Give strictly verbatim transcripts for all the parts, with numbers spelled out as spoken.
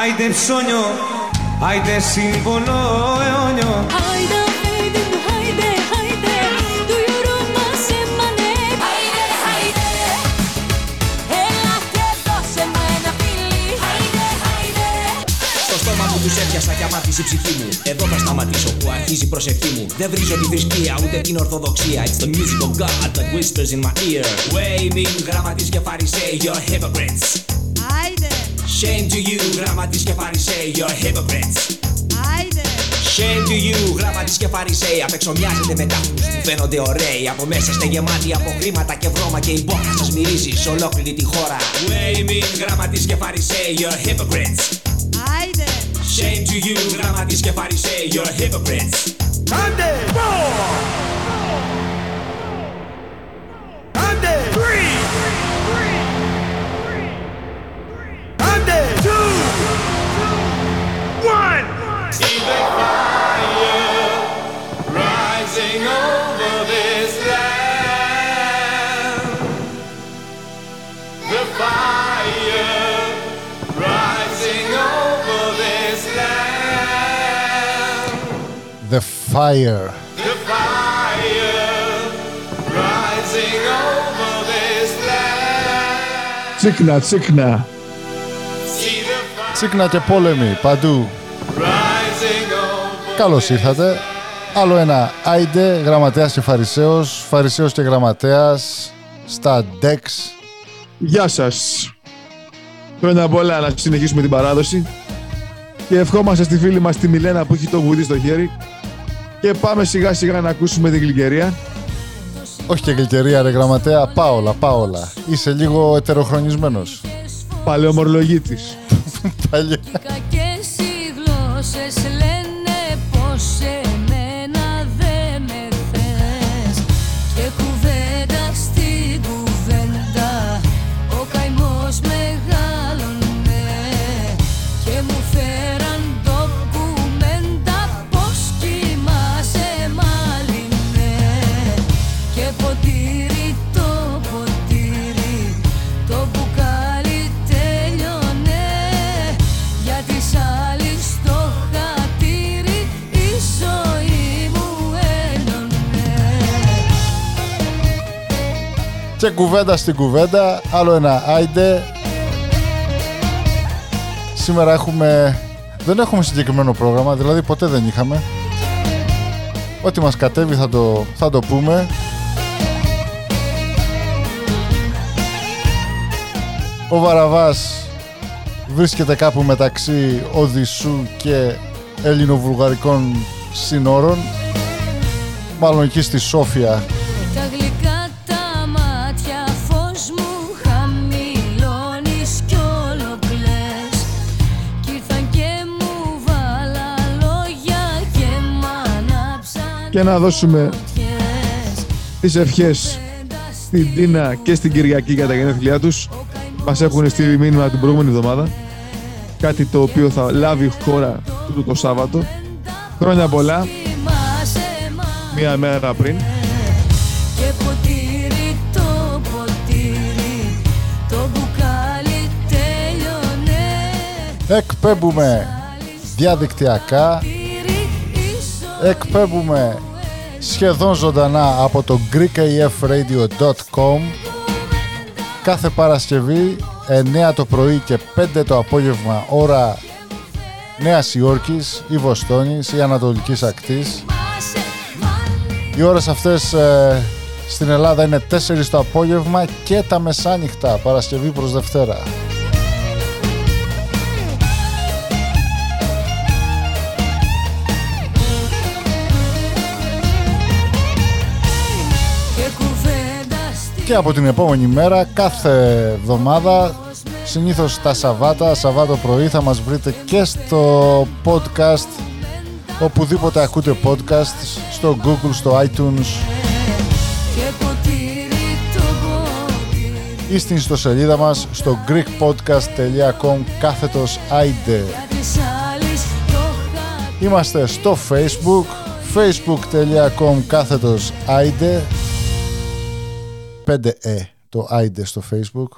Άιντε ψώνιο, άιντε σύμβολο αιώνιο. Άιντε, άιντε, άιντε, άιντε, του γιουρού μας εμανέ. Άιντε, άιντε, έλα και δώσε μου ένα φιλί. Άιντε, άιντε. Στο στόμα μου τους έπιασα και αμάτισε η ψυχή μου. Εδώ θα σταματήσω που αρχίζει η προσευχή μου. Δεν βρίζω τη θρησκεία ούτε την ορθοδοξία. It's the music of God that whispers in my ear. Waving, γραμματείς και φαρισαίοι, you're hypocrites. Άιντε. Shame to you, γραμματείς και φαρισαίοι, you're hypocrites. Άιντε. Shame to you, γραμματείς και φαρισαίοι, απεξομοιάζετε με τάφους που φαίνονται ωραίοι. Από μέσα είστε γεμάτοι από χρήματα και βρώμα και η μπόχα σας μυρίζει σε ολόκληρη τη χώρα. Waving, γραμματείς και φαρισαίοι, you're hypocrites. Άιντε. Shame to you, γραμματείς και φαρισαίοι, you're hypocrites. Άντε, four. Άντε, three. See the fire rising over this land. The fire rising over this land. The fire. The fire rising over this land. Τσίκνα, τσίκνα. Τσίκνα και πόλεμοι παντού. Καλώς ήρθατε. Άλλο ένα άιντε, γραμματέας και φαρισαίος, φαρισαίος και γραμματέας, στα Dex. Γεια σας. Πρώτα απ' όλα να συνεχίσουμε την παράδοση και ευχόμαστε στη φίλη μας τη Μιλένα που έχει το γουδί στο χέρι και πάμε σιγά σιγά να ακούσουμε την γλυκερία. Όχι και γλυκερία ρε γραμματέα, Πάολα, Πάολα. Είσαι λίγο ετεροχρονισμένος. Παλαιομορλογίτης. Παλαι... Και κουβέντα στην κουβέντα, άλλο ένα άιντε. Σήμερα έχουμε... δεν έχουμε συγκεκριμένο πρόγραμμα, δηλαδή ποτέ δεν είχαμε. Ό,τι μας κατέβει θα το, θα το πούμε. Ο Βαραβάς βρίσκεται κάπου μεταξύ Οδυσσού και Ελληνοβουλγαρικών συνόρων. Μάλλον εκεί στη Σόφια. Και να δώσουμε τις ευχές στην Τίνα και στην Κυριακή για τα γενέθλιά τους. Μας έχουν στείλει μήνυμα την προηγούμενη εβδομάδα. Κάτι το οποίο θα λάβει χώρα το, το Σάββατο. Χρόνια πολλά. Μία μέρα πριν. Εκπέμπουμε διαδικτυακά εκπέμπουμε σχεδόν ζωντανά από το greek a f radio dot com κάθε Παρασκευή εννιά το πρωί και πέντε το απόγευμα ώρα Νέας Υόρκης ή Βοστόνης ή Ανατολικής Ακτής. Οι ώρες αυτές ε, στην Ελλάδα είναι τέσσερις το απόγευμα και τα μεσάνυχτα, Παρασκευή προς Δευτέρα. Και από την επόμενη μέρα, κάθε εβδομάδα, συνήθως τα Σαββάτα, Σαββάτο πρωί, θα μας βρείτε και στο podcast, οπουδήποτε ακούτε podcast, στο Google, στο iTunes ή στην ιστοσελίδα μας στο greek podcast dot com κάθετος άιντε. Είμαστε στο Facebook, facebook dot com κάθετος άιντε, πέντε ε το άιντε στο Facebook.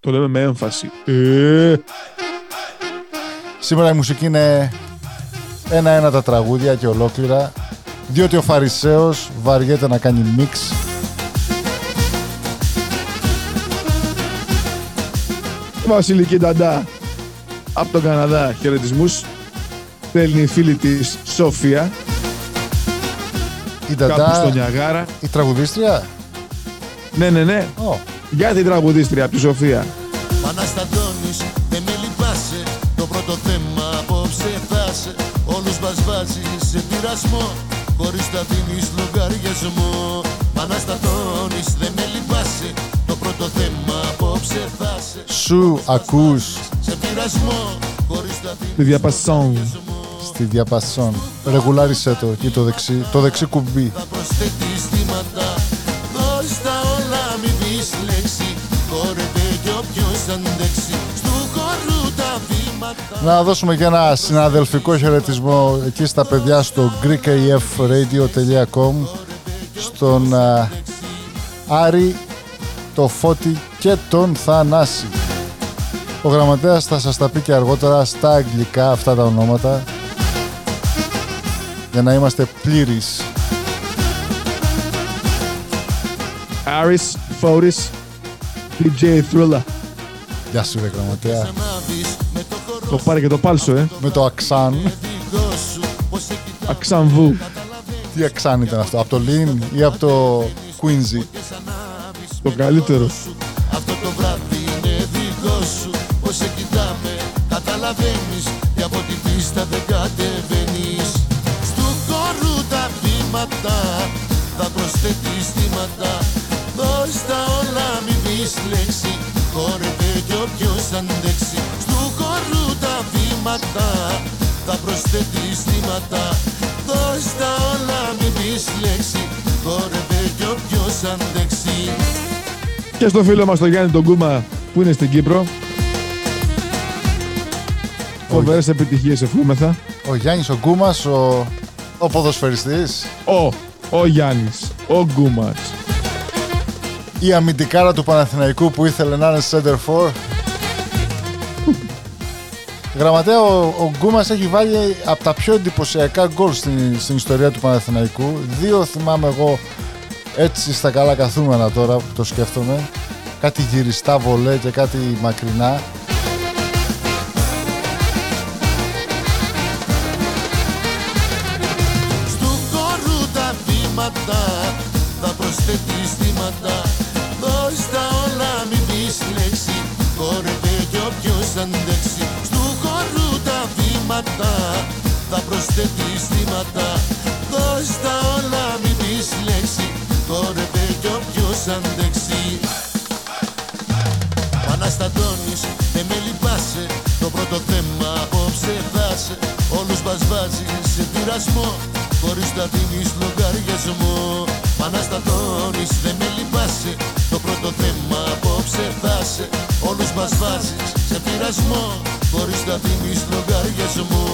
Το λέμε με έμφαση. Ε. Σήμερα η μουσική είναι ένα-ένα τα τραγούδια και ολόκληρα, διότι ο Φαρισαίος βαριέται να κάνει μίξ. Βασιλική Νταντά από τον Καναδά χαιρετισμούς. Στέλνει η φίλη της Σοφία. Η Νταντά, κάπου στο Νιαγάρα. Η τραγουδίστρια. Ναι, ναι, ναι. Oh. Για την τραγουδίστρια από τη Σοφία. Παναστατώνεις, δεν με λυπάσαι. Το πρώτο θέμα απόψε θάσε. Όλους μας βάζεις σε πειρασμό, χωρίς να δίνεις λογαριασμό. Παναστατώνεις, δεν με λυπάσαι. Το πρώτο θέμα απόψε θάσε. Σου ακούς σε πειρασμό, χωρίς να δίνεις. Στη διαπασόν. Στη διαπασόν. Ρεγουλάρισε το εκεί το δεξί, το δεξί κουμπί. Θα προσθέτεις θύματα. Δώσ' τα όλα, μη πεις λέξη. Χόρευε κι όποιος αντέξει. Στου χορού τα βήματα. Να δώσουμε και ένα συναδελφικό χαιρετισμό εκεί στα παιδιά στο greek a f radio dot com, στον uh, Άρη, το Φώτη και τον Θανάση. Ο γραμματέας θα σας τα πει και αργότερα στα αγγλικά αυτά τα ονόματα για να είμαστε πλήρεις. Άρης, Φώτης, ντι τζέι Thriller. Γεια σου ρε γραμματέα. Το πάρε και το πάλσο, ε. Με το Αξάν. Αξάν Βου. Τι Αξάν ήταν αυτό, από το Λιν ή από το Κουίνζι? Το καλύτερο. Αυτό το βράδυ είναι δικό σου. Πώς σε κοιτάμε, καταλαβαίνεις. Και από τη πίστα δεν κατεβαίνεις. Στου χορού τα βήματα, θα προσθέτεις θύματα. Δώσ' τα όλα, μη πεις λέξη. Χόρευε κι όποιος αντέξει. Στου χορού τα βήματα, θα προσθέτεις θύματα. Δώσ' τα όλα, μη πεις λέξη. Χόρευε κι όποιος αντέξει. Και στο φίλο μας τον Γιάννη τον Κούμα που είναι στην Κύπρο. Φοβερές επιτυχίες ευχόμεθα. Ο Γιάννης ο Κούμας, ο, ο ποδοσφαιριστής. Ο, ο Γιάννης, ο Κούμας. Η αμυντικάρα του Παναθηναϊκού που ήθελε να είναι center for. Γραμματέα, ο, ο Κούμας έχει βάλει από τα πιο εντυπωσιακά γκολ στην, στην ιστορία του Παναθηναϊκού. Δύο θυμάμαι εγώ. Έτσι στα καλά καθούμενα τώρα που το σκέφτομαι. Κάτι γυριστά βολέ και κάτι μακρινά. Στου χορού τα βήματα, θα προσθέτεις θύματα. Δώσ' τα όλα, μη πεις λέξη. Χόρευε κι όποιος αντέξει. Στου χορού τα βήματα, θα προσθέτεις θύματα. Δώσ' τα όλα, μη πεις λέξη. Χόρευε κι όποιος αντέξει. Παναστατώνεις, δεν με λυπάσαι. Το πρώτο θέμα απόψε δάσε. Όλους μας βάζεις σε πειρασμό, χωρίς να δίνεις λογαριασμό. Παναστατώνεις, δεν με λυπάσαι. Το πρώτο θέμα απόψε δάσε. Όλους μας βάζεις σε πειρασμό, χωρίς να δίνεις λογαριασμό.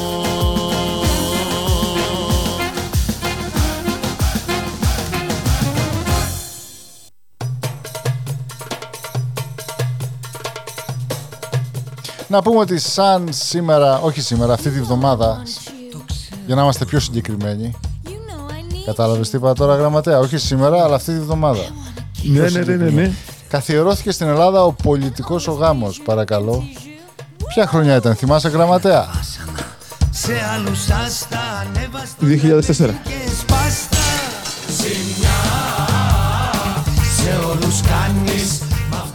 Να πούμε ότι σαν σήμερα, όχι σήμερα, αυτή τη βδομάδα, για να είμαστε πιο συγκεκριμένοι, Κατάλαβες τι είπα τώρα, γραμματέα? Όχι σήμερα, αλλά αυτή τη βδομάδα. Ναι, ναι, ναι, ναι, ναι. Καθιερώθηκε στην Ελλάδα ο πολιτικός ο γάμος, παρακαλώ. Ποια χρονιά ήταν, θυμάσαι, γραμματέα? δύο χιλιάδες τέσσερα.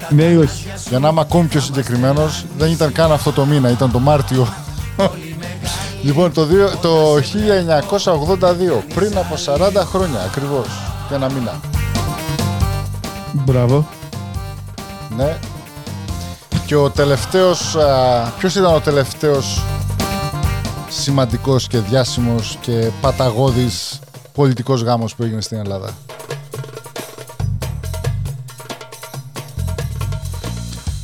Ναι ή όχι? Για να είμαι ακόμη πιο συγκεκριμένος, δεν ήταν καν αυτό το μήνα, ήταν το Μάρτιο. Λοιπόν, το, το χίλια εννιακόσια ογδόντα δύο, πριν από σαράντα χρόνια ακριβώς, για ένα μήνα. Μπράβο. Ναι. Και ο τελευταίος, α, ποιος ήταν ο τελευταίος σημαντικός και διάσημος και παταγώδης πολιτικός γάμος που έγινε στην Ελλάδα?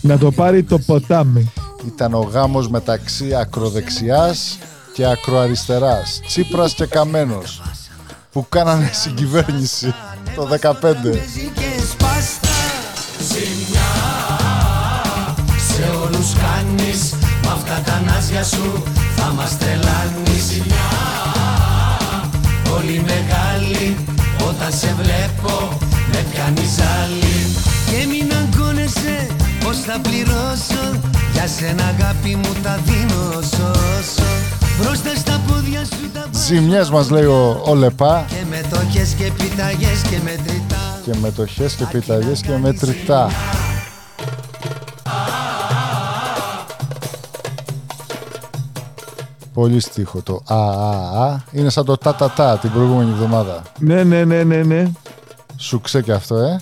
Να το πάρει το ποτάμι. Ήταν ο γάμος μεταξύ ακροδεξιάς και ακροαριστεράς, Τσίπρας και Καμένος, που κάνανε συγκυβέρνηση το δεκαπέντε. Θα πληρώσω, για σένα αγάπη μου τα δίνω σώσω. Μπροστά στα πόδια σου τα βάζω. Ζημιές μας λέει ο, ο Λεπά. Και μετοχές και πιταγές και μετρητά. Και μετοχές και πιταγές και μετρητά. Πολύ στίχο το α, α, α. Είναι σαν το τα, τα, τα την προηγούμενη εβδομάδα. Ναι, ναι, ναι, ναι, ναι. Σου ξέ και αυτό, ε.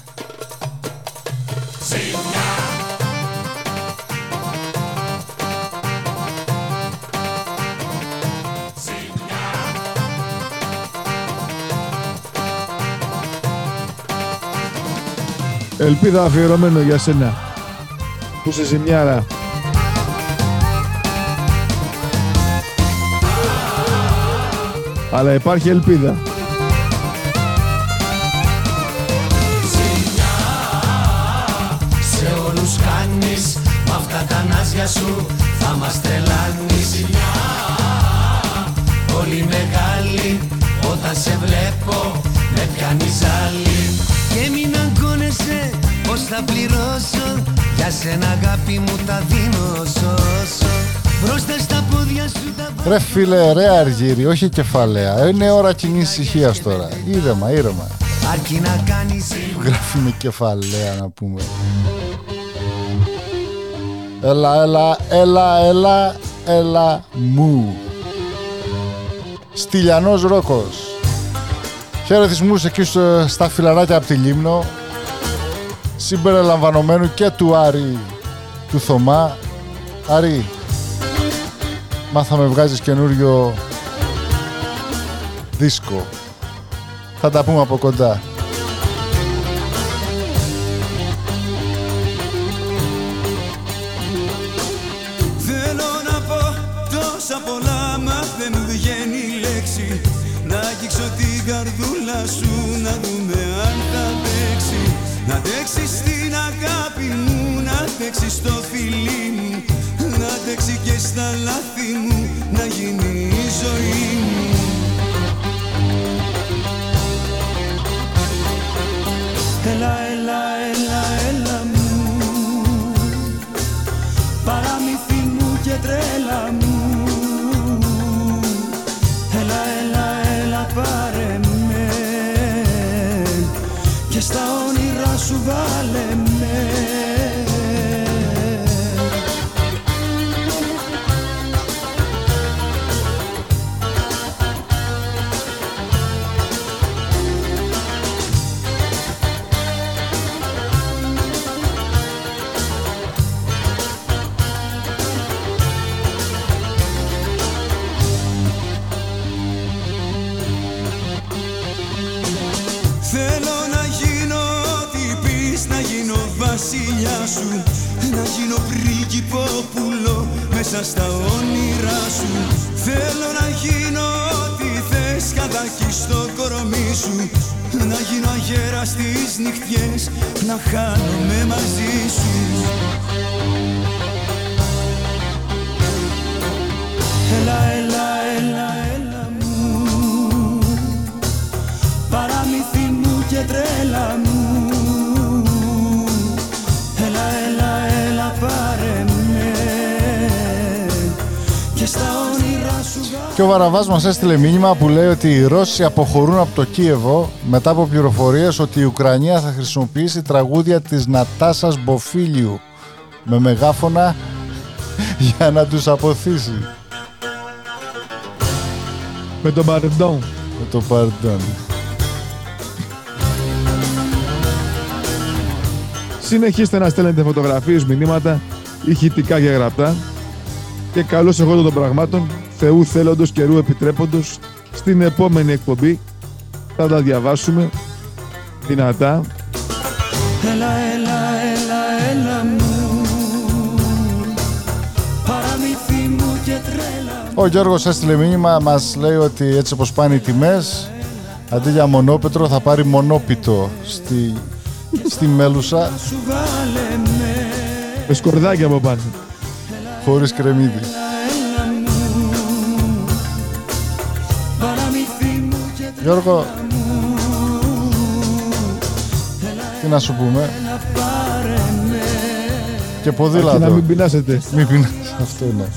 Ελπίδα αφιερωμένο για σένα που σε ζημιάρα. Αλλά υπάρχει ελπίδα. Ζημιά σε όλους κάνεις, μ' αυτά τα νάζια σου θα μας τρελάνεις. Ζημιά πολύ μεγάλη, όταν σε βλέπω με πιάνεις άλλη. Και μην αγκώνεσαι, πως θα πληρώσω, για σένα αγάπη μου τα δίνω σώσω. Μπροστά στα πόδια σου τα βάζω. Ρε φίλε, ρε Αργύρι, όχι κεφαλαία. Είναι ώρα κοινή ησυχία τώρα. Ήρεμα, ήρεμα. Αρκεί να κάνεις. Γράφει με κεφαλαία να πούμε. Έλα, έλα, έλα, έλα, έλα μου. Στυλιανός Ρόκος. Χαιρετισμούς εκεί στα φιλαράκια από τη Λίμνο, συμπεριλαμβανομένου και του Άρη, του Θωμά. Άρη, μάθαμε βγάζεις καινούριο δίσκο. Θα τα πούμε από κοντά. Θέλω να πω τόσα πολλά, μα δεν μου βγαίνει η λέξη. Να αγγίξω την καρδούλα σου, να δούμε αν θα αντέξει. Να αντέξεις την αγάπη μου, να αντέξεις το φιλί μου. Να αντέξει και στα λάθη μου, να γίνει η ζωή μου. Έλα, έλα, έλα, έλα μου. Παραμύθι μου και τρέλα μου. Έλα, έλα, πάρε με και στα όνειρά σου βάλε με. Σου, να γίνω πριγκιπόπουλο μέσα στα όνειρά σου. Θέλω να γίνω ό,τι θες, καταρχή στο κορμί σου. Να γίνω αγέρα στις νυχτιές, να χάνομαι μαζί σου. Έλα, έλα, έλα, έλα μου. Και ο Βαραβάς μας έστειλε μήνυμα που λέει ότι οι Ρώσοι αποχωρούν από το Κίεβο μετά από πληροφορίες ότι η Ουκρανία θα χρησιμοποιήσει τραγούδια της Νατάσας Μοφίλιου με μεγάφωνα για να τους αποθήσει. Με το παρντόν. Με το παρντόν. Συνεχίστε να στέλνετε φωτογραφίες, μηνύματα, ηχητικά και γραπτά και καλώς εγώ των πραγμάτων, Θεού θέλοντος, καιρού επιτρέποντος, στην επόμενη εκπομπή θα τα διαβάσουμε δυνατά. Έλα, έλα, έλα, έλα μου, παραμύθι μου και τρέλα. Ο Γιώργος έστειλε μήνυμα, μας λέει ότι έτσι όπως πάνε οι τιμές, αντί για μονόπετρο θα πάρει μονόπιτο στη, στη Μέλουσα. Με σκορδάκια από πάνω. Χωρίς κρεμμύδι. Γιώργο, τι να σου πούμε, και ποδήλατο. Και να μην πεινάσετε. Μην πεινάσετε, αυτό είναι.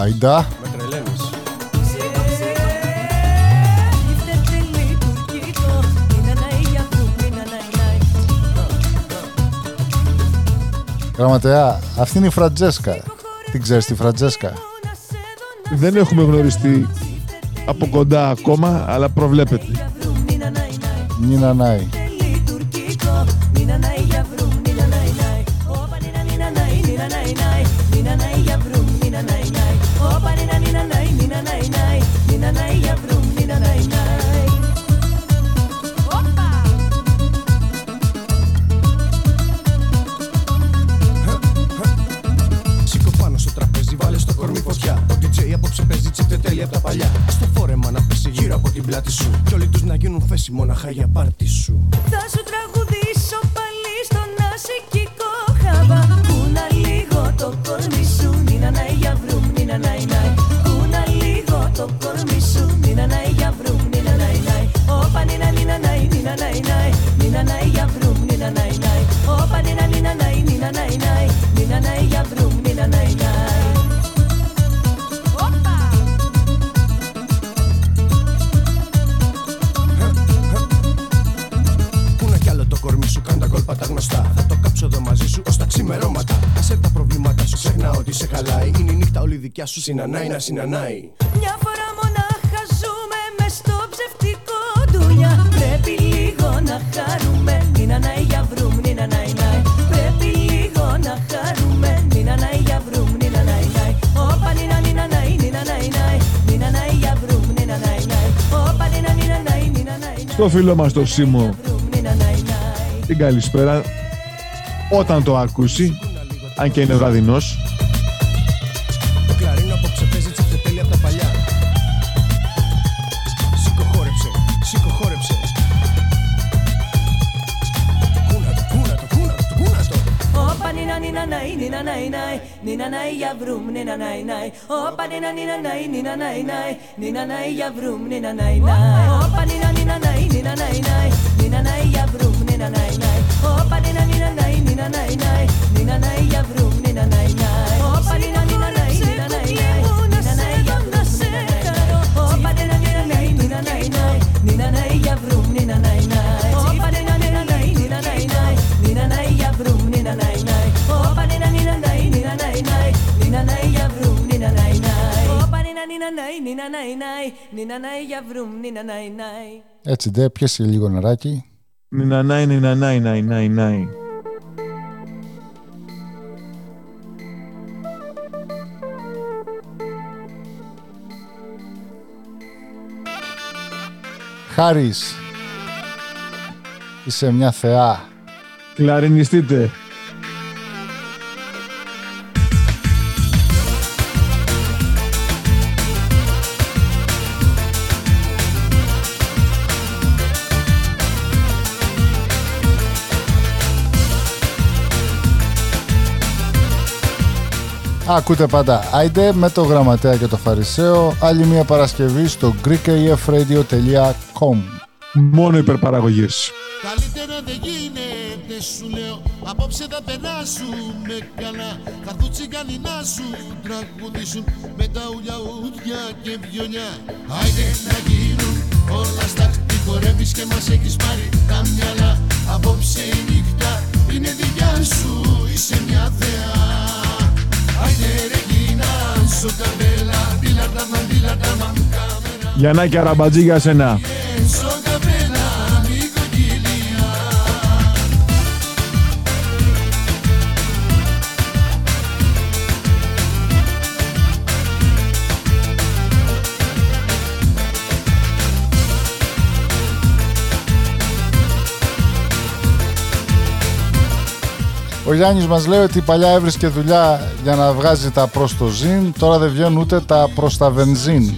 Άιντα. Γραμματεά, αυτή είναι η Φραντζέσκα. Την ξέρεις τη Φραντζέσκα? Δεν έχουμε γνωριστεί από κοντά ακόμα, αλλά προβλέπεται. Νίνα Νάι. Μοναχά για πάρτι σου. Θα σου τραγουδήσω πάλι στον ασυκικό χαβά. Κούνα λίγο το κορμί σου, νίνα νάι για βρουμ, νίνα νάι νάι. Κούνα λίγο το κορμί σου, νίνα νάι για βρουμ, νίνα νάι νάι. Όπα νίνα νίνα νάι, νίνα νάι νάι, νίνα νάι για βρουμ, νίνα νάι νάι. Όπα νίνα νίνα νάι, νίνα νάι νάι, νίνα νάι για βρουμ, νίνα νάι νάι. Θα το κάψω εδώ μαζί σου ως τα ξημερώματα. Άσε τα προβλήματα σου, ξεχνά ότι σε χαλάει. Είναι η νύχτα όλη δικιά σου, συνανάει να συνανάει. Μια φορά μονάχα ζούμε μες στο ψευτικό δουλειά. Πρέπει λίγο να χαρούμε, νίνα νάι για βρουμ, νίνα νάι νάι. Πρέπει λίγο να χαρούμε, νίνα νάι για βρουμ, νίνα νάι νάι. Όπα νίνα νίνα νάι, νίνα νάι νάι, νίνα νάι για βρουμ, νίνα νάι νάι. Όπα νίνα νίνα νάι, νίνα νάι νάι. Στο φίλο μας το Σίμο την καλησπέρα όταν το ακούσει, αν και είναι βραδινός. Έτσι δε, πιέσει λίγο νεράκι. Νίνα νάι, νίνα νάι, νάι, νάι, νάι. Χάρις, είσαι μια θεά. Κλαρινιστείτε. Ακούτε πάντα Άιντε με το Γραμματέα και το Φαρισαίο. Άλλη μια Παρασκευή στο greek a f radio dot com. Μόνο υπερπαραγωγές. Καλύτερα δεν γίνεται, σου λέω. Απόψε θα περάσουμε καλά. Θα έρθουν τσιγκάνοι να σου τραγουδήσουν με τα ουλιαούδια και βιολιά. Άιντε να γίνουν όλα στα χτυπή. Χορεύεις και μας έχεις πάρει τα μυαλά. Απόψε η νύχτα είναι δικιά σου, είσαι μια θεά. Γιαννάκη Αραμπατζή για σένα. Ο Γιάννης μας λέει ότι παλιά έβρισκε δουλειά για να βγάζει τα προς το ζήν, τώρα δεν βγαίνουν ούτε τα προς τα βενζίν.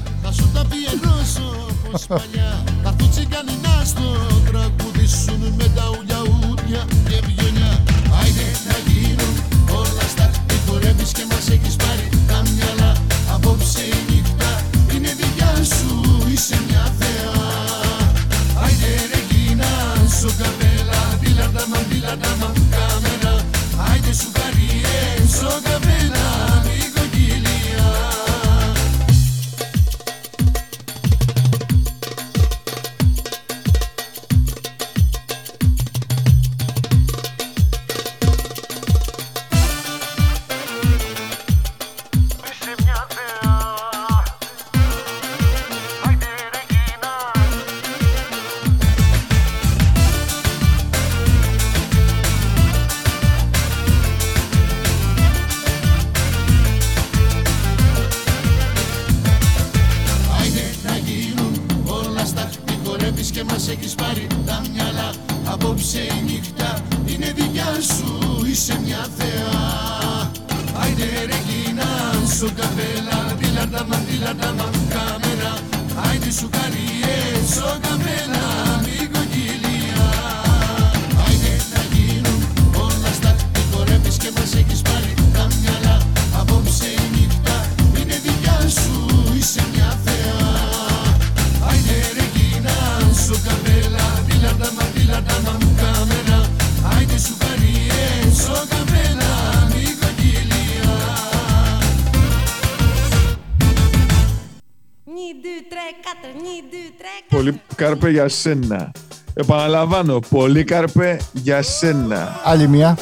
Πολύ καρπέ για σένα. Επαναλαμβάνω, πολύ καρπέ για σένα. Άλλη μία.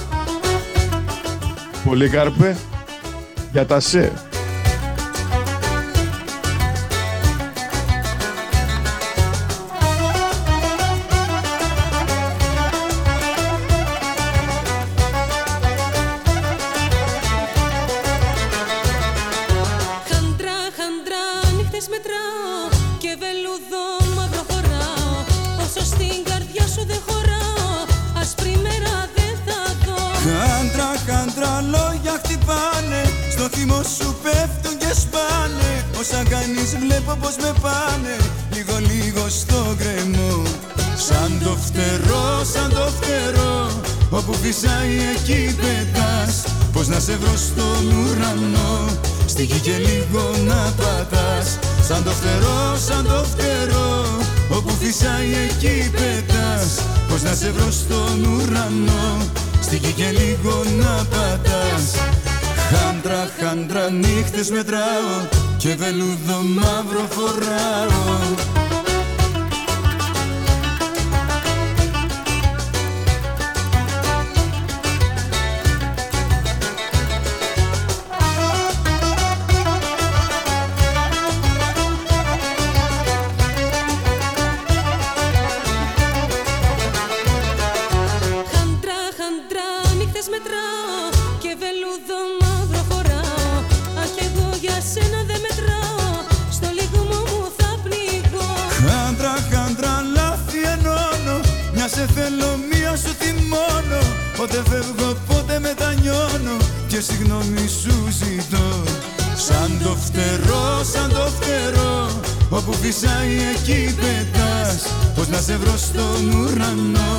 Πολύ καρπέ για τα σε. Εκεί πετάς, πώς να σε βρω στον ουρανό, στη γη και λίγο να πατάς. Σαν το φτερό, σαν το φτερό, όπου φυσάει εκεί πετάς. Πώς να σε βρω στον ουρανό, στη γη και λίγο να πατάς. Χάντρα, χάντρα νύχτες μετράω και βελούδο μαύρο φοράω. Φυσάει εκεί πετάς, πώς να σε βρω στον ουρανό,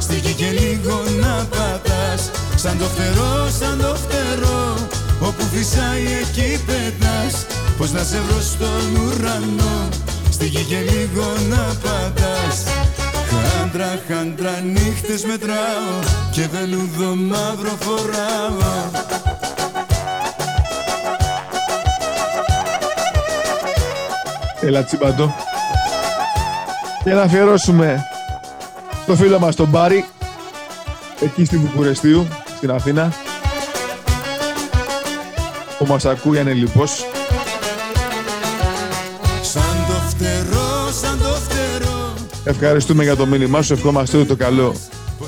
στη γη και λίγο να πατάς. Σαν το φτερό, σαν το φτερό, Όπου φυσάει εκεί πετάς, πώς να σε βρω στον ουρανό, στη γη και λίγο να πατάς. Χάντρα, χάντρα νύχτες μετράω και βελούδο μαύρο φοράω. Έλα τσιμπαντό. Και να αφιερώσουμε το φίλο μας τον Μπάρι, εκεί στη Βουκουρεστίου, στην Αθήνα, που μας ακούει ανελιπώς. Ευχαριστούμε για το μήνυμά σου, ευχόμαστε το καλό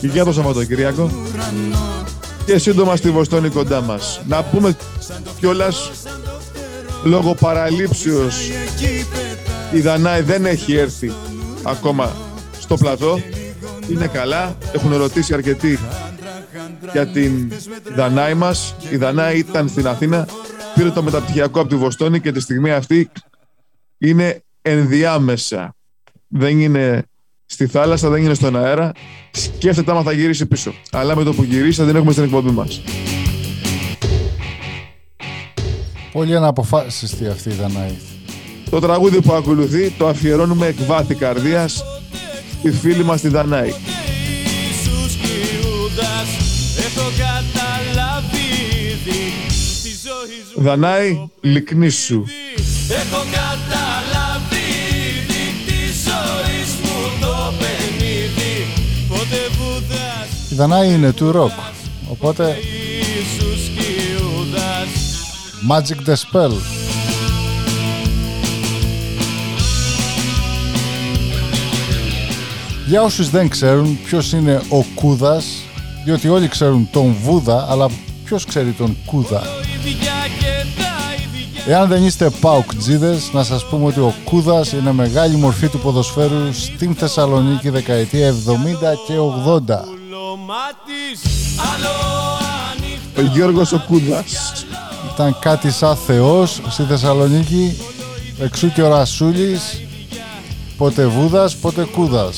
και για το Σαββατοκυριακό και σύντομα στη Βοστόνη κοντά μας. Να πούμε κιόλας, λόγω παραλήψεως η Δανάη δεν έχει έρθει ακόμα στο πλατό. Είναι καλά, έχουν ρωτήσει αρκετοί για την Δανάη μας. Η Δανάη ήταν στην Αθήνα, πήρε το μεταπτυχιακό από τη Βοστόνη και τη στιγμή αυτή είναι ενδιάμεσα. Δεν είναι στη θάλασσα, δεν είναι στον αέρα. Σκέφτεται άμα θα γυρίσει πίσω. Αλλά με το που γυρίσει θα την έχουμε στην εκπομπή μας. Πολύ αναποφάσιστη αυτή η Δανάη. Το τραγούδι που ακολουθεί το αφιερώνουμε εκ βάθη καρδίας στη φίλη μας τη Δανάη. Δανάη, λυκνήσου. Έχω καταλάβει τη ζωής μου το παιχνίδι. Η Δανάη είναι του ροκ, οπότε Magic the Spell. Για όσους δεν ξέρουν ποιος είναι ο Κούδας, διότι όλοι ξέρουν τον Βούδα, αλλά ποιος ξέρει τον Κούδα? Εάν δεν είστε παουκτζίδες, να σας πούμε ότι ο Κούδας είναι μεγάλη μορφή του ποδοσφαίρου στην Θεσσαλονίκη δεκαετία εβδομήντα και ογδόντα. Ο Γιώργος ο Κούδας ήταν κάτι σαν θεός στη Θεσσαλονίκη, εξού και ο Ρασούλης. Πότε Βούδας, πότε Κούδας.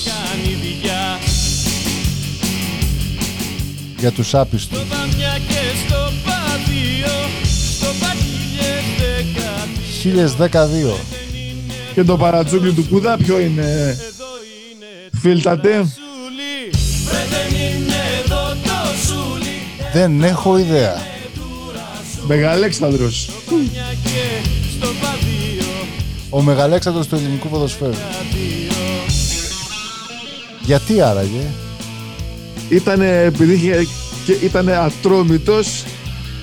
Για τους άπιστους. χίλια δεκαδύο. Και το παρατσούκλι του Κούδα ποιο είναι? Φίλτατε. Δεν έχω ιδέα. Μεγαλέξανδρος. Ο Μεγαλέξανδρος του ελληνικού ποδοσφαίρου. Γιατί άραγε? Ήτανε, επειδή είχε, και ήτανε ατρόμητος,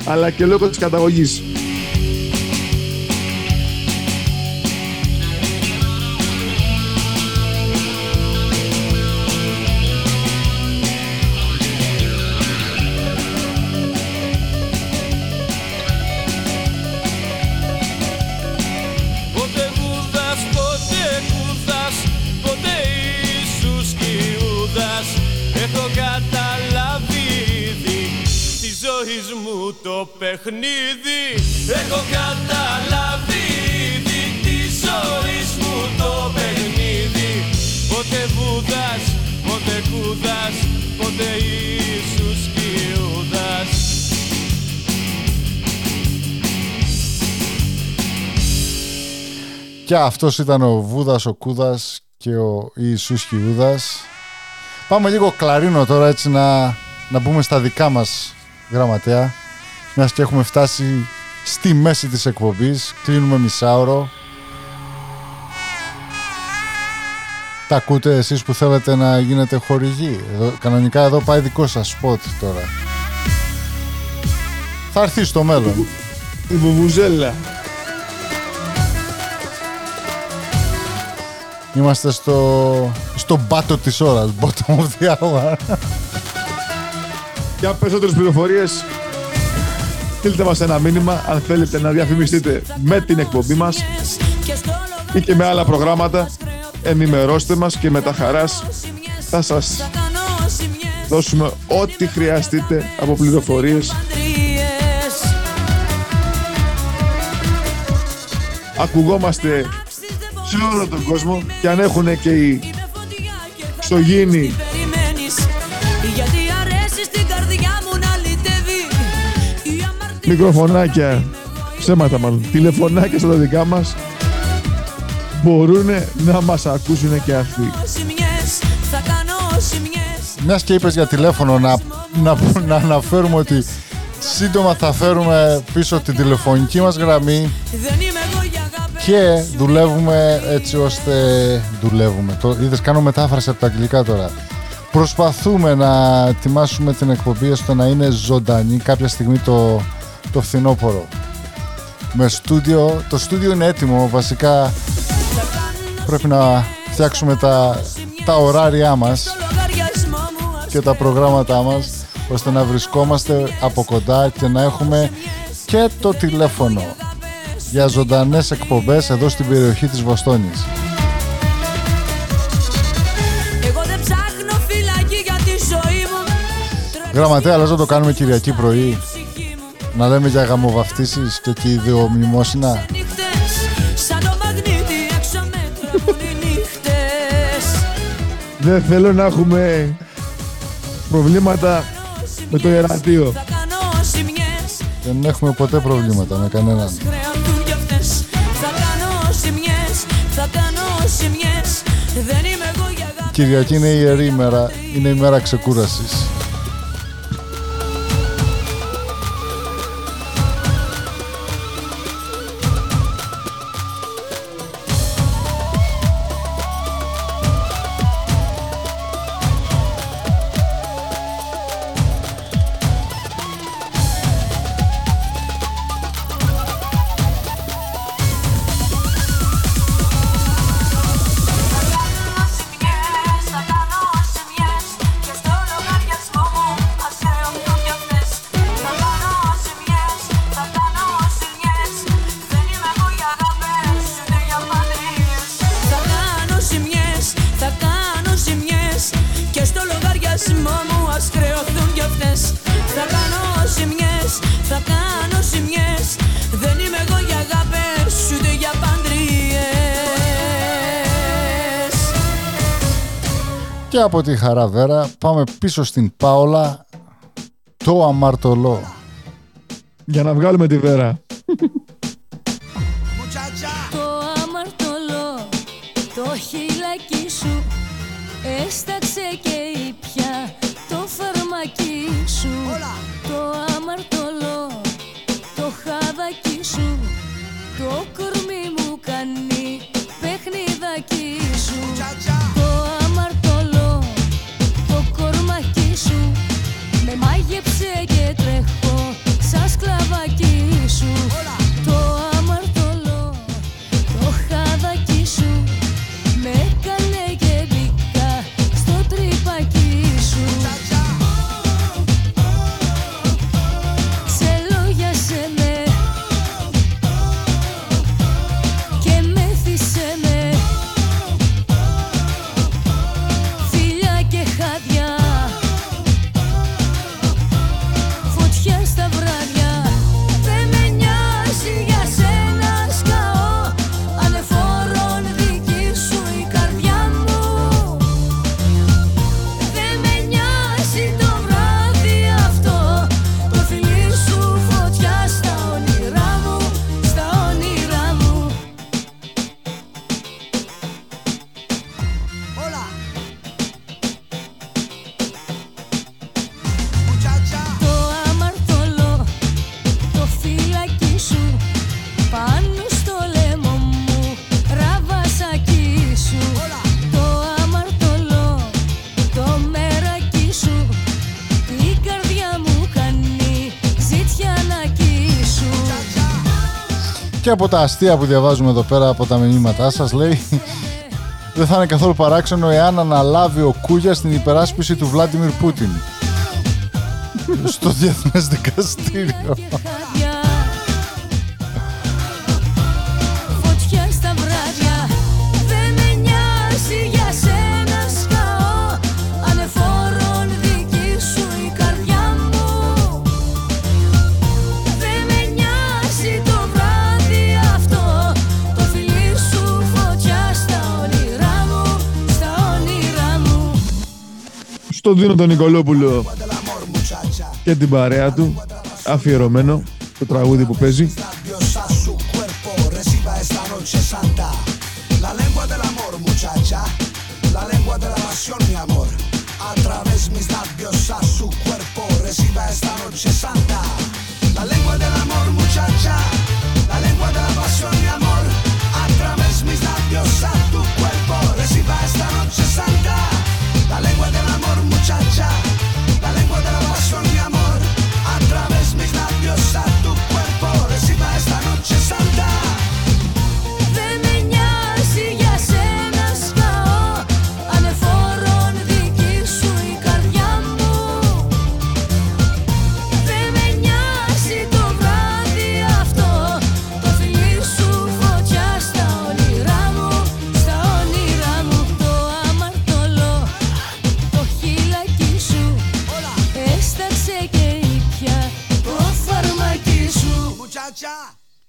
αλλά και λόγω της καταγωγής. Το παιχνίδι έχω καταλάβει τη ζωή μου το παιχνίδι. Ποτέ Βούδας, ποτέ Κούδας, ποτέ Ιησούς και Ιούδας. Και αυτός ήταν ο Βούδας, ο Κούδας και ο Ιησούς και Ιούδας. Πάμε λίγο κλαρίνο τώρα, έτσι να, να μπούμε στα δικά μας, γραμματέα. Μιας και έχουμε φτάσει στη μέση της εκπομπής, κλείνουμε μισάωρο. Τα ακούτε εσείς που θέλετε να γίνετε χορηγοί? Εδώ, κανονικά εδώ πάει δικό σας spot τώρα. Θα έρθει στο μέλλον. Η βουβουζέλα. Είμαστε στο, στο μπάτο της ώρας. Bottom of the hour. Για περισσότερες πληροφορίες, στείλτε μας ένα μήνυμα αν θέλετε να διαφημιστείτε με την εκπομπή μας ή και με άλλα προγράμματα. Ενημερώστε μας και με τα χαράς θα σας δώσουμε ό,τι χρειαστείτε από πληροφορίες. Ακουγόμαστε σε όλο τον κόσμο και αν έχουν και οι εξωγήινοι μικροφωνάκια, ψέματα μάλλον, τηλεφωνάκια στα δικά μας, μπορούν να μας ακούσουν και αυτοί. Μιας και είπες για τηλέφωνο, να, να, να αναφέρουμε ότι σύντομα θα φέρουμε πίσω την τηλεφωνική μας γραμμή και δουλεύουμε έτσι ώστε... δουλεύουμε, το, είδες, κάνω μετάφραση από τα αγγλικά τώρα. Προσπαθούμε να ετοιμάσουμε την εκπομπή ώστε να είναι ζωντανή κάποια στιγμή το, το φθινόπωρο. Με στούντιο, το στούντιο είναι έτοιμο, βασικά πρέπει να φτιάξουμε τα, τα ωράρια μας και τα προγράμματά μας ώστε να βρισκόμαστε από κοντά και να έχουμε και το τηλέφωνο για ζωντανές εκπομπές εδώ στην περιοχή της Βοστόνης. Γραμματέα, αλλάζω, το κάνουμε Κυριακή πρωί. Να λέμε για γαμοβαφτίσεις και εκεί δύο μνημόσυνα. Δεν θέλω να έχουμε προβλήματα με το ιερατείο. Δεν έχουμε ποτέ προβλήματα με κανέναν. Κυριακή είναι η ιερή ημέρα, είναι η μέρα ξεκούρασης. Και από τη Χαρά Βέρα πάμε πίσω στην Πάολα, το αμαρτωλό. Για να βγάλουμε τη Βέρα. Το αμαρτωλό, το χυλακί σου, έσταξε και ήπια το φαρμακί σου. Το αμαρτωλό, το χαδακί σου, το κορμί μου κάνει παιχνιδακί σου. Μάγεψε και τρέχω σαν σκλαβάκι σου. Το αμαρτωλό, το χαδάκι σου, με έκανε και μπήκα στο τρυπάκι σου. Σε λόγιασε με και μέθησε με, φιλιά και χάδια, και από τα αστεία που διαβάζουμε εδώ πέρα από τα μηνύματά σας, λέει δεν θα είναι καθόλου παράξενο εάν αναλάβει ο Κούγιας την υπεράσπιση του Βλάντιμιρ Πούτιν στο διεθνές δικαστήριο. Στον δίνω τον Νικολόπουλο και την παρέα του αφιερωμένο το τραγούδι που παίζει.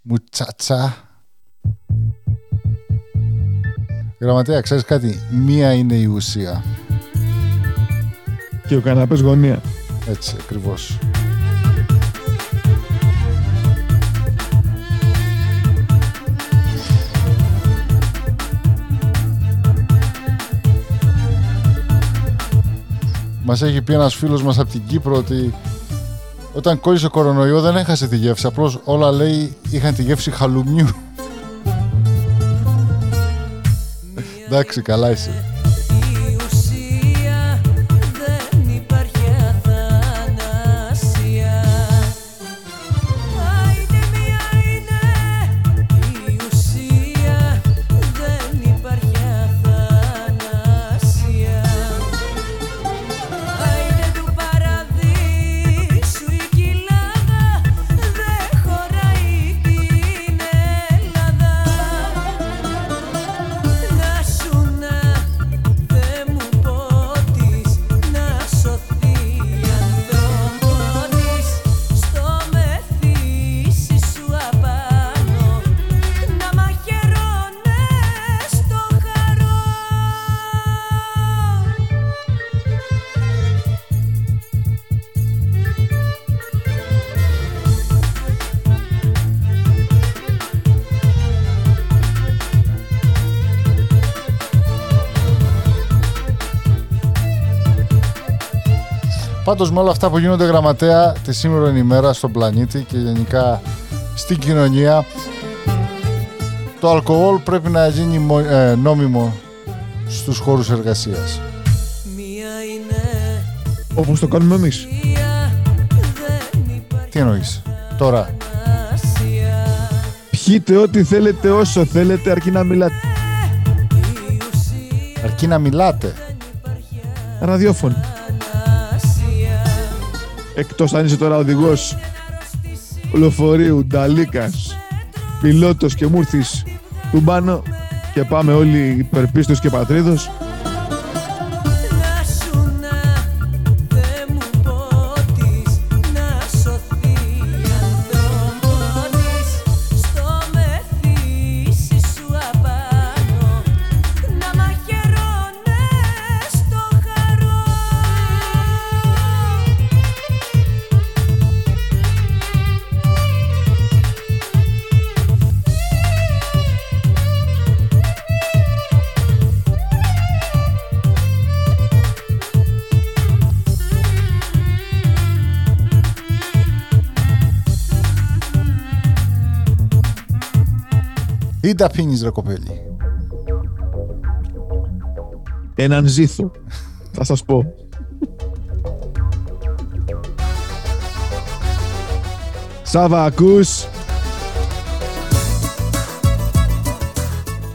Μουτσάτσα. Γραμματέα, ξέρεις κάτι? Μία είναι η ουσία. Και ο καναπές γωνία. Έτσι ακριβώς. Μας έχει πει ένας φίλος μας από την Κύπρο ότι όταν κόλλησε ο κορονοϊό δεν έχασε τη γεύση, απλώς όλα, λέει, είχαν τη γεύση χαλουμιού. Εντάξει, καλά είσαι. Πάντως, με όλα αυτά που γίνονται, γραμματέα, τη σήμερα ημέρα στον πλανήτη και γενικά στην κοινωνία, το αλκοόλ πρέπει να γίνει νόμιμο στους χώρους εργασίας. Όπως το κάνουμε εμείς. Τι εννοείς τώρα? Πιείτε ό,τι θέλετε, όσο θέλετε, αρκεί να μιλάτε. Αρκεί να μιλάτε. Ραδιόφωνο. Εκτός αν είσαι τώρα οδηγός λεωφορείου, νταλίκας, πιλότος και μούρθης του μπάνο και πάμε όλοι υπερπίστος και πατρίδος. Τι τα πίνεις, ρε κοπέλη? Έναν ζήθο. Θα σας πω. Σάβα, ακούς?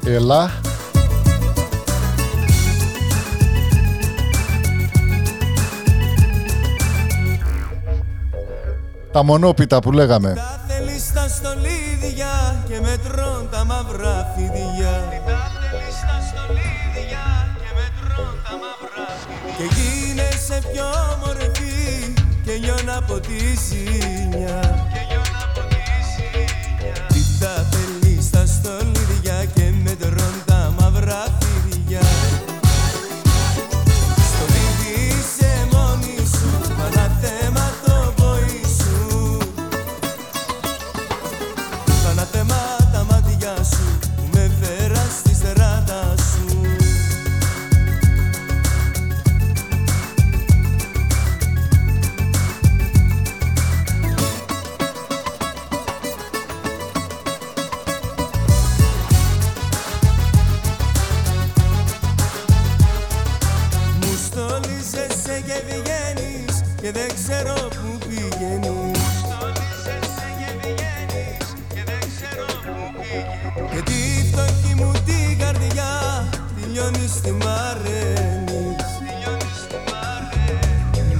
Έλα. Τα μονόπιτα που λέγαμε. Τα θέλεις τα στολίδια και μετρώ τα μαύρα φίδια. Και γίνεσαι πιο μορφή και λιώνω από τη ζήνια. Τι τα θέλεις τα στολίδια και μετρών τα μαύρα φίδια. Στολίδι είσαι μόνη σου, μα τα θέματα το βοή σου. και δεν ξέρω που πηγαίνεις. Στολίζεσαι και πηγαίνεις και δεν ξέρω που πηγαίνεις. Και τη φτωχή μου την καρδιά τη λιώνεις, τη μαραίνεις.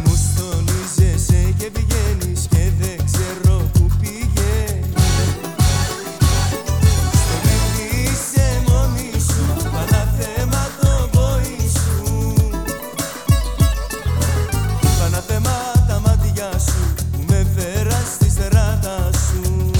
Μου στολίζεσαι και πηγαίνεις και δεν ξέρω που πηγαίνεις. Στο παιδί είσαι μόνη σου, παλά θέμα το πόη σου. Πάνα θέμα τα μάτια σου που με φέραν στη στεράτα σου.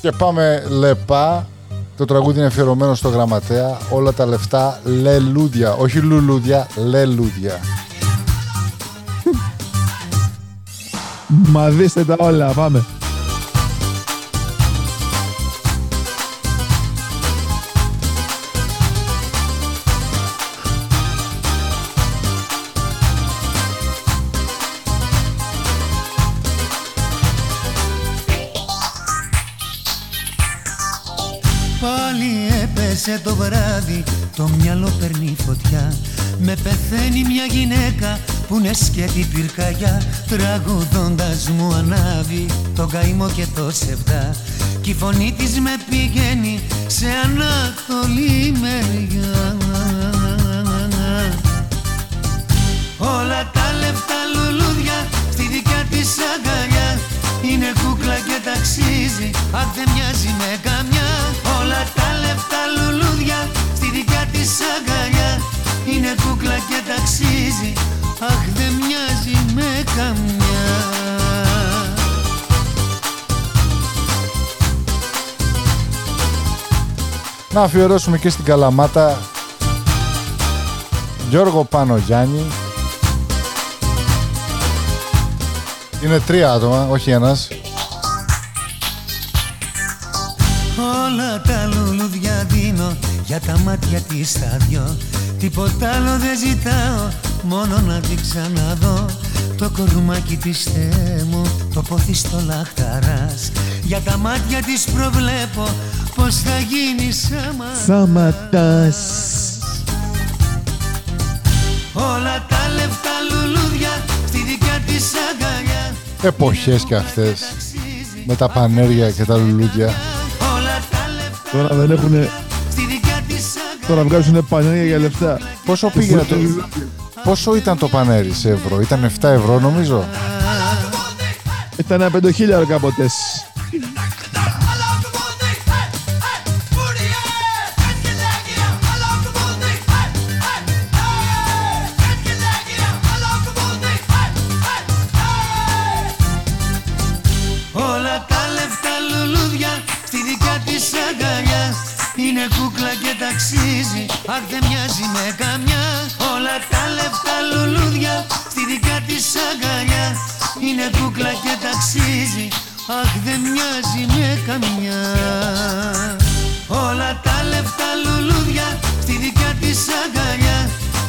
Και πάμε λεπά. Το τραγούδι είναι αφιερωμένο στο γραμματέα. Όλα τα λεφτά λελούδια. Όχι λουλούδια, λελούδια. Μα δείστε τα όλα, πάμε. Σε το βράδυ το μυαλό παίρνει φωτιά. Με πεθαίνει μια γυναίκα που είναι σκέτη πυρκαγιά. Τραγουδώντας μου ανάβει τον καημό και το σεβδά. Κι η φωνή της με πηγαίνει σε ανατολή μεριά. Όλα τα λεφτά λουλούδια στη δικιά της αγκαλιά. Είναι κούκλα και ταξίζει, αχ δεν μοιάζει με καμιά. Όλα τα λεφτά λουλούδια στη δικιά της αγκαλιά. Είναι κούκλα και ταξίζει, αχ δεν μοιάζει με καμιά. Να αφιερώσουμε και στην Καλαμάτα Γιώργο Πανογιάννη. Είναι τρία άτομα, όχι ένας. Όλα τα λουλούδια δίνω για τα μάτια της τα δυο. Τίποτα άλλο δεν ζητάω, μόνο να την ξαναδώ. Το κορμάκι της θέμου, το πόθι στο λαχταράς. Για τα μάτια της προβλέπω πως θα γίνει σαματάς. Σαματάς. Όλα τα λεφτά λουλούδια στη δικιά της αγκαλιά. Εποχές κι αυτές, με τα πανέρια και τα λουλούδια. Τώρα δεν έχουνε. Τώρα βγάζουν πανέρια για λεφτά. Πόσο πήγε το... Πόσο ήταν το πανέρι σε ευρώ? Ήταν επτά ευρώ νομίζω. Ήταν πέντε χιλιάδες κάποτε. Αχ δεν μοιάζει με καμιά. Όλα τα λεφτά λουλούδια στη δικιά της αγκαλιά. Είναι κούκλα και ταξίζει, αχ δεν μοιάζει με καμιά. Όλα τα λεφτά λουλούδια στη δικιά της αγκαλιά.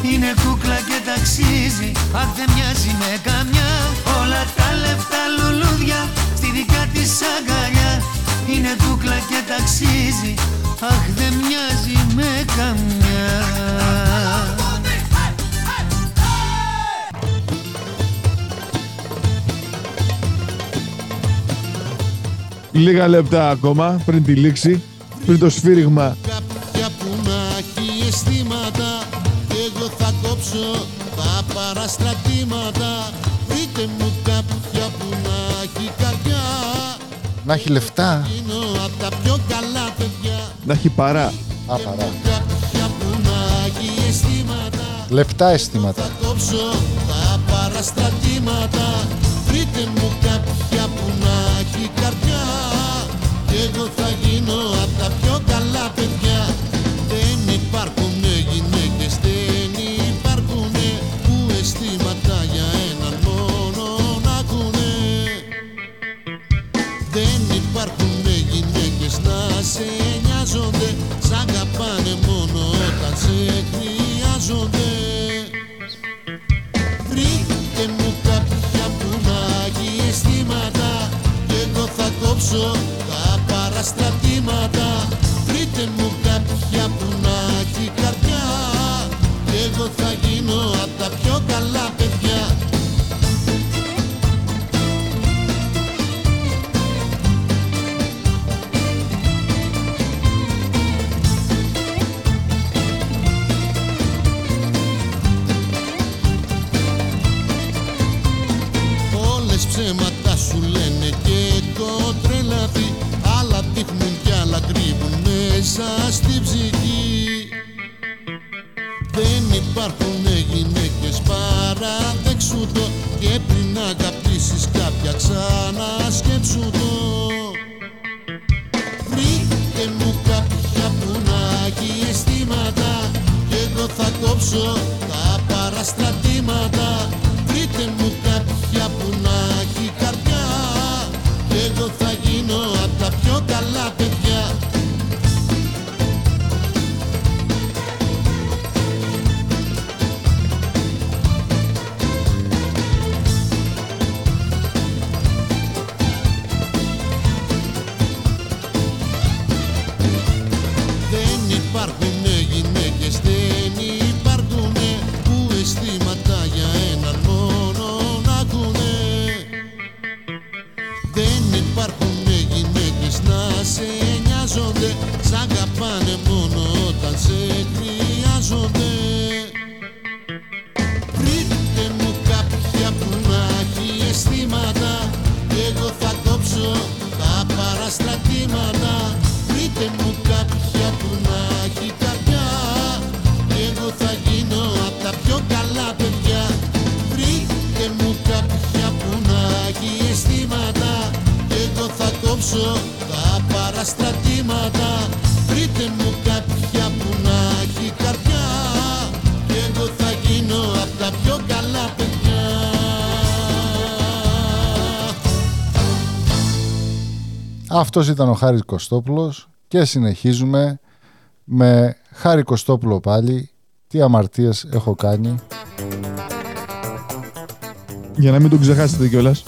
Είναι κούκλα και ταξίζει, αχ δεν μοιάζει με καμιά. Όλα τα λεφτά λουλούδια στη δικιά της αγκαλιά. Είναι κούκλα και ταξίζει, αχ δεν μοιάζει με καμιά. Λίγα λεπτά ακόμα πριν τη λήξη, πριν το σφύριγμα. Κάποια που να έχει αισθήματα, εγώ θα κόψω τα παραστρατήματα. Βρείτε μου κάποια που να έχει καρδιά. Να έχει λεφτά. Να έχει παρά. Α, παρά. Λεπτά αισθήματα. Βρείτε μου κάποια που να έχει καρδιά. συναισθήματα και εγώ θα κόψω τα παραστρατήματα. Βρείτε μου κάποια που να έχει καρδιά και εγώ θα γίνω απ' τα πιο καλά παιδιά. Σου λένε και το τρελαθεί, άλλα δείχνουν κι άλλα κρύβουν μέσα στη ψυχή. Δεν υπάρχουνε γυναίκες, παραδέξου το, και πριν αγαπήσεις κάποια ξανασκέψου το. Βρείτε μου κάποια που να έχει αισθήματα και εγώ θα κόψω τα παραστρατήματα. Βρείτε μου κάποια που να έχει καρδιά και εγώ θα γίνω απ' τα πιο καλά παιδιά. Δεν υπάρχουνε γυναίκες, δεν υπάρχουνε που αισθήματα για έναν μόνο να ακούνε. Δεν υπάρχουνε γυναίκες να σε νοιάζονται, σ' αγαπάνε μόνο όταν σε χρειάζονται. Βρείτε μου κάποια που να έχει αισθήματα και εγώ θα κόψω τα παραστρατήματα. Βρείτε μου κάποια που να έχει καρδιά και εγώ θα γίνω απ' τα πιο καλά παιδιά. Βρείτε μου κάποια που να έχει αισθήματα και εγώ θα κόψω τα παραστρατήματα. Βρείτε μου κάποια που να έχει καρδιά και εγώ θα γίνω απ' τα πιο καλά παιδιά. Αυτός ήταν ο Χάρης Κωστόπουλος και συνεχίζουμε με Χάρη Κωστόπουλο πάλι. Τι αμαρτίες έχω κάνει. Για να μην τον ξεχάσετε κιόλας.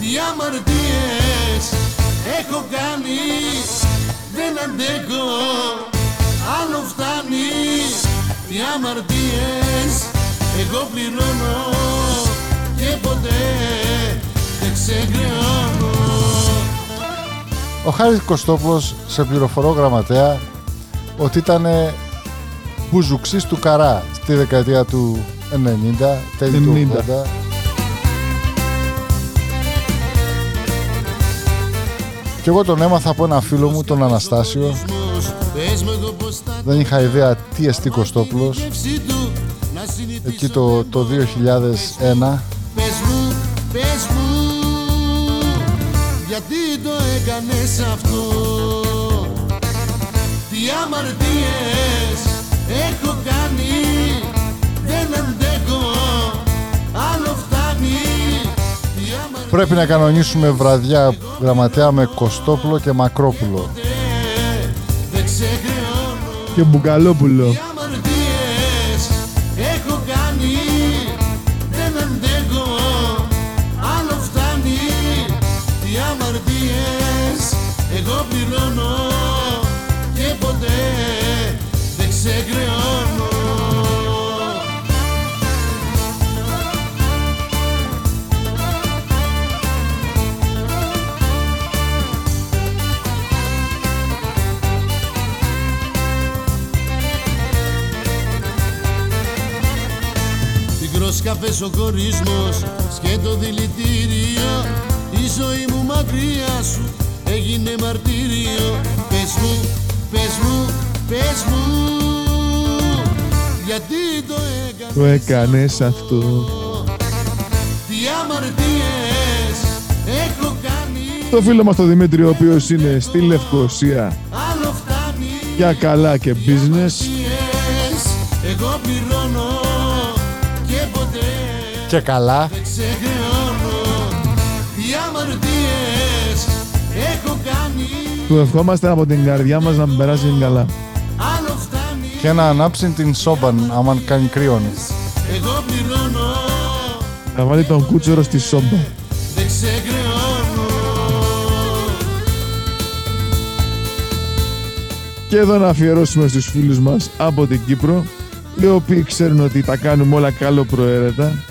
Τι αμαρτίες έχω κάνει, δεν αντέχω άλλο φτάνει. Τι αμαρτίες εγώ πληρώνω και ποτέ δεν ξεχρεώνω. Ο Χάρης Κωστόπουλος, σε πληροφορώ γραμματέα, ότι ήταν μπουζουξής του Καρά στη δεκαετία του ενενήντα, τέλη του ογδόντα. Και εγώ τον έμαθα από ένα φίλο μου, τον Αναστάσιο. Δεν είχα ιδέα τι εστί Κωστόπουλος. Εκεί το, το δύο χιλιάδες ένα. Γιατί το έκανες αυτό, τι αμαρτίες έχω κάνει, δεν αντέχω, άλλο φτάνει. Αμαρτίες... Πρέπει να κανονίσουμε βραδιά γραμματέα με Κωστόπουλο και Μακρόπουλο και Μπουγαλόπουλο. Καφές ο χωρισμός και το δηλητήριο, η ζωή μου μακριά σου έγινε μαρτύριο. Πες μου, πες μου, πες μου, γιατί το έκανες, το έκανες αυτό. Τι αμαρτίες έχω κάνει. Το φίλο μας το Δημήτριο, ο οποίος είναι στη Λευκοσία για καλά και business. Εγώ πληρώνω. Και καλά. Του ευχόμαστε από την καρδιά μας να περάσει καλά και να ανάψει την σόμπαν, άμα κάνει κρύο. Εγώ πληρώνω. να βάλει τον Κούτσορο στη σόμπα. Δεν ξεχρεώνω. Και εδώ να αφιερώσουμε στους φίλους μας από την Κύπρο, οι οποίοι ξέρουν ότι τα κάνουμε όλα καλοπροαίρετα,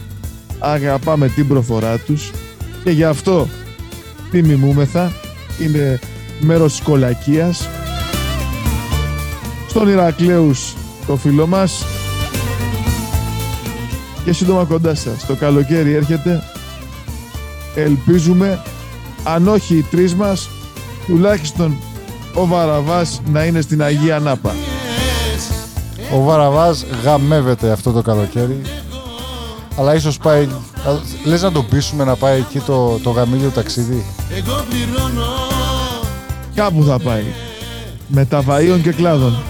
αγαπάμε την προφορά τους και γι' αυτό τι μιμούμεθα, είναι μέρος της κολακίας. Στον Ηρακλέους το φίλο μας, και σύντομα κοντά σας, το καλοκαίρι έρχεται, ελπίζουμε, αν όχι οι τρεις μας, τουλάχιστον ο Βαραβάς να είναι στην Αγία Νάπα. Ο Βαραβάς γαμεύεται αυτό το καλοκαίρι, αλλά ίσως πάει, λες να τον πείσουμε να πάει εκεί το, το γαμήλιο ταξίδι. Κάπου θα πάει, με τα βαΐων και κλάδων.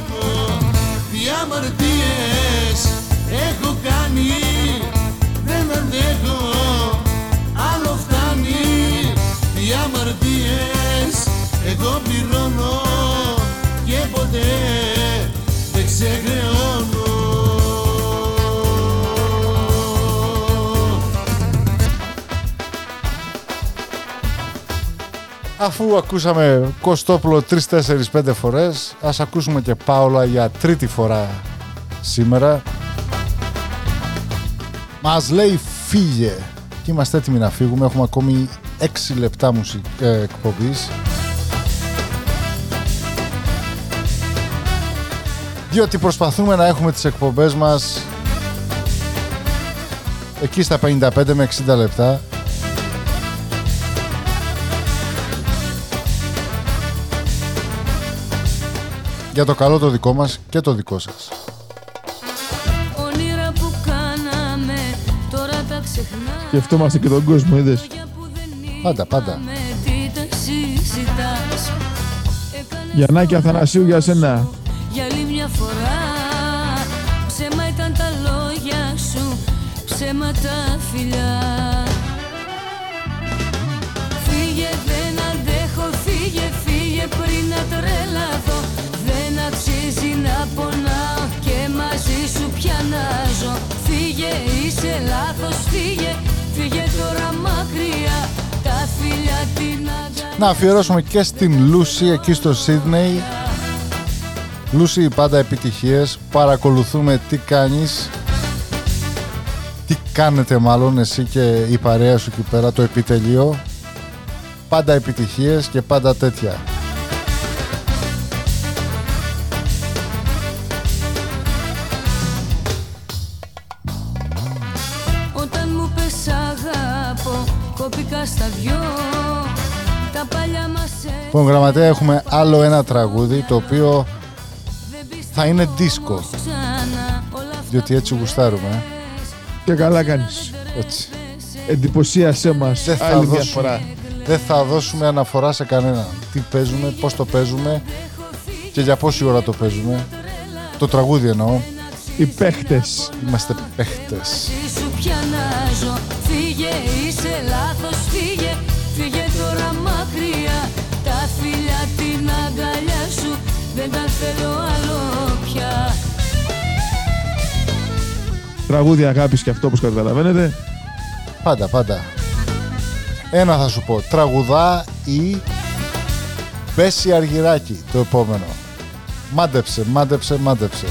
Εγώ πληρώνω και ποτέ δεν ξεχρεώνω. Αφού ακούσαμε Κωστόπουλο τρεις, τέσσερις, πέντε φορές, ας ακούσουμε και Πάολα για τρίτη φορά σήμερα. Μας λέει φύγε και είμαστε έτοιμοι να φύγουμε, έχουμε ακόμη έξι λεπτά μουσική εκπομπής. Διότι προσπαθούμε να έχουμε τις εκπομπές μας εκεί στα πενήντα πέντε με εξήντα λεπτά. Για το καλό το δικό μας και το δικό σας. Όνειρα που κάναμε, τώρα τα ξεχνάμε. Σκεφτόμαστε και τον κόσμο, είδες. Πάντα, πάντα. Γιαννάκη Αθανασίου, για σένα. Για άλλη μια φορά, ψέμα ήταν τα λόγια σου, ψέμα τα φιλιά. Φύγε, δεν αντέχω, φύγε, φύγε πριν να τρελαθώ. Δεν αξίζει να πονάω και μαζί σου πια να ζω. Φύγε, είσαι λάθος, φύγε, φύγε τώρα μακριά. Τα φιλιά την αγκαλιά. Να αφιερώσουμε και στην Λούση εκεί στο Σίδνεϊ. Lousi, πάντα επιτυχίες, παρακολουθούμε τι κάνεις, τι κάνετε μάλλον εσύ και η παρέα σου εκεί πέρα, το επιτελείο, πάντα επιτυχίες και πάντα τέτοια. Όταν μου πες αγάπω, κόπηκα στα δυο. Τα παλιά μας έτσι. Λοιπόν, γραμματέα, έχουμε άλλο ένα τραγούδι το οποίο θα είναι δίσκο, διότι έτσι γουστάρουμε. Και καλά κάνεις. Έτσι. Εντυπωσίασέ μας. Δεν θα, δώσουμε, δεν θα δώσουμε αναφορά σε κανένα. Τι παίζουμε, πώς το παίζουμε και για πόση ώρα το παίζουμε. Το τραγούδι εννοώ. Οι παίχτες. Είμαστε παίχτες. Δεν τα θέλω άλλο πια. Τραγούδι αγάπης και αυτό, όπως καταλαβαίνετε. Πάντα, πάντα. Ένα θα σου πω. Τραγουδά η Bessie Argyrakis το επόμενο. Μάντεψε, μάντεψε, μάντεψε.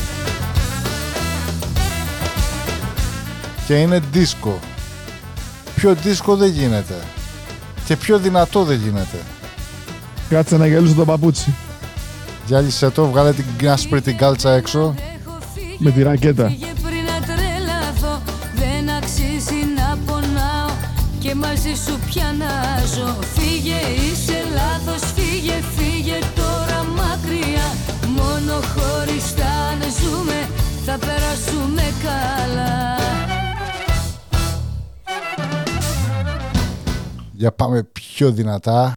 Και είναι δίσκο. Πιο δίσκο δεν γίνεται. Και πιο δυνατό δεν γίνεται. Κάτσε να γελούσε το παπούτσι. Γυάλισε το, βγάλε την άσπρη την κάλτσα έξω με τη ρακέτα. Δεν αξίζει να πονάω και μαζί σου πια να ζω. Φύγε, είσαι λάθος, φύγε, φύγε τώρα μακριά. Μόνο χωριστά να ζούμε, θα περάσουμε καλά. Για πάμε πιο δυνατά.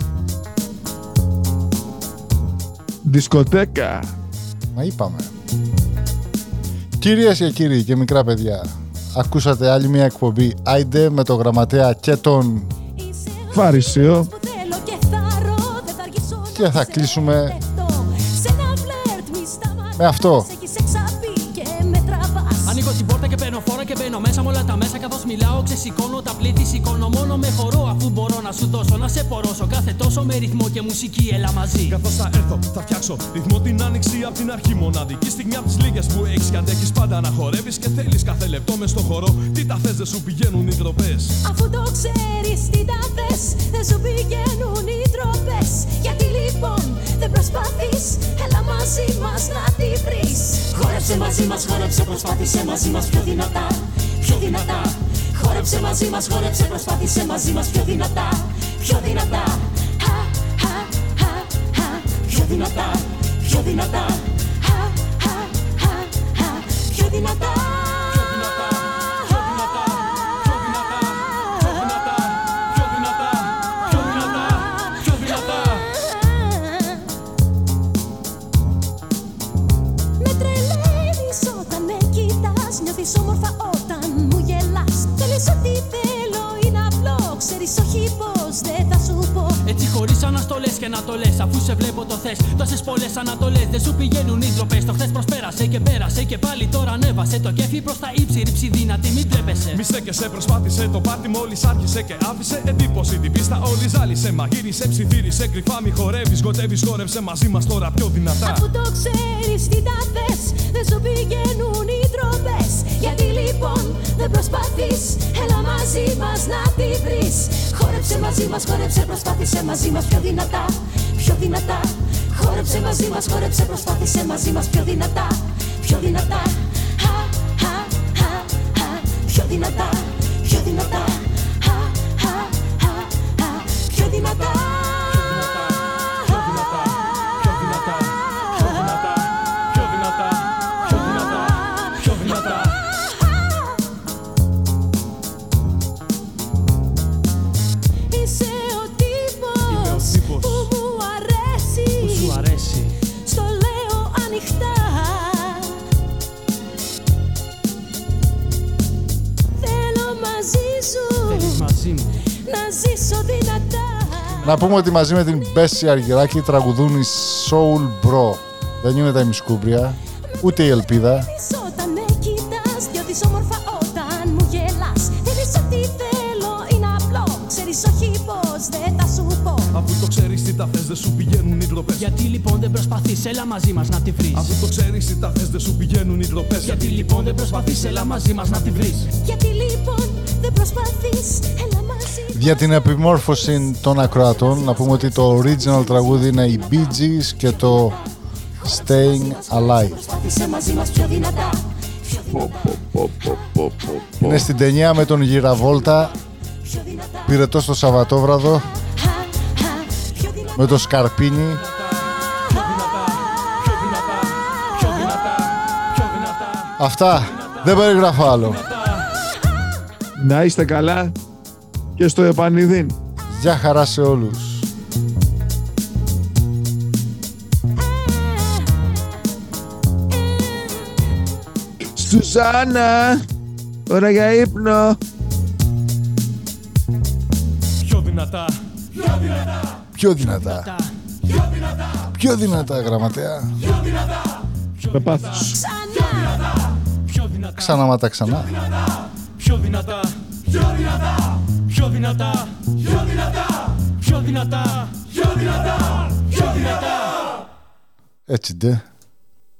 Δισκοτέκα. Μα είπαμε. Κυρίες και κύριοι και μικρά παιδιά, ακούσατε άλλη μια εκπομπή Άιντε με τον Γραμματέα και τον Φαρισαίο. Και θα κλείσουμε με αυτό. Ανοίγω την πόρτα και παίρνω φόρα και μπαίνω μέσα. μέσα με όλα τα μέσα. Καθώς μιλάω, ξεσηκώνω τα πλήθη. Σηκώνω μόνο με χορό. Αφού μπορώ να σου δώσω, να σε πορώσω κάθε τόσο με ρυθμό και μουσική. Έλα μαζί. Καθώς θα έρθω, θα φτιάξω ρυθμό την άνοιξη απ' την αρχή. Μοναδική στιγμή απ' τις λίγες που έχεις και αντέχεις πάντα να χορεύεις και θέλεις κάθε λεπτό μες στο χορό. Τι τα θες, δεν σου πηγαίνουν οι τροπές. Αφού το ξέρεις, τι τα θες, δεν σου πηγαίνουν οι τροπές. Γιατί λοιπόν δεν προσπαθείς, έλα μαζί μας να τη βρεις. Χόρεψε μαζί μας, χόρεψε, προσπάθησε μαζί μας πιο δυνατά, πιο δυνατά. Χόρεψε μαζί μας, χόρεψε, προσπάθησε μαζί μας πιο δυνατά, πιο δυνατά. Χα, χα, χα, χα, πιο δυνατά, πιο δυνατά. Χα, χα, χα, χα, πιο δυνατά. Όμορφα όταν μου γελάς. Θέλεις ό,τι θέλω, είναι απλό. Ξέρεις όχι πως δεν θα σου πω. Έτσι χωρίς αναστολές και να το λες. Αφού σε βλέπω το θες, τόσες πολλές ανατολές. Δεν σου πηγαίνουν οι τροπές. Το χθες προσπέρασε και πέρασε και πάλι τώρα ανέβασε. Το κέφι προς τα ύψη, ρίψη δυνατή, μην τρέπεσαι. Μη στέκεσαι, προσπάθησε το πάρτι μόλις άρχισε και άφησε εντύπωση. Την πίστα όλη ζάλισε, μαγείρισε, ψιθύρισε. Κρυφά μη χορεύεις, γοτεύεις, χόρεψε μαζί μας τώρα πιο δυνατά. Αφού το ξέρεις, τι τα θες, δεν σου πηγαίνουν οι τροπές. Γιατί λοιπόν δεν προσπαθείς, έλα μαζί μας να τη βρεις. Χόρεψε μαζί μας, χόρεψε, προσπάθησε μαζί μας πιο δυνατά, πιο δυνατά. Χόρεψε μαζί μας, χόρεψε, προσπάθησε μαζί μας πιο δυνατά, πιο δυνατά. Χα, χα, χα, χα, πιο δυνατά, πιο δυνατά. Χα, χα, χα, χα, πιο δυνατά. Να πούμε ότι μαζί με την Bessie Argyrakis τραγουδούν οι Soul Bro. Δεν είναι τα ημισκούμπρια, ούτε η ελπίδα. Αφού το ξέρεις τι τα θες, δεν σου πηγαίνουν οι τροπές. Γιατί λοιπόν δεν προσπαθείς, έλα μαζί μας να τη βρεις. Αφού το ξέρεις τι τα θες, δεν σου πηγαίνουν οι τροπές. Γιατί λοιπόν δεν προσπαθείς, έλα μαζί μας να τη βρεις. Γιατί λοιπόν δεν προσπαθείς, έλα μαζί. Για την επιμόρφωση των ακροατών, να πούμε ότι το original τραγούδι είναι οι Bee Gees και το Staying Alive. Είναι στην ταινία με τον Γυραβόλτα, πυρετό στο Σαββατόβραδο, με το Σκαρπίνι. Αυτά, δεν περιγράφω άλλο. Να είστε καλά και στο επανειδήν. Γεια χαρά σε όλους. Σουζάνα, ώρα για ύπνο. Πιο δυνατά, πιο δυνατά. Πιο δυνατά. Πιο δυνατά. Πιο δυνατά, γραμματέα. Πιο δυνατά. Με πάθος. Ξανά ματά ξανά. Πιο δυνατά. Πιο δυνατά. Πιο δυνατά. Πιο δυνατά. Πιο δυνατά. Πιο δυνατά. Πιο δυνατά. Έτσι ντε.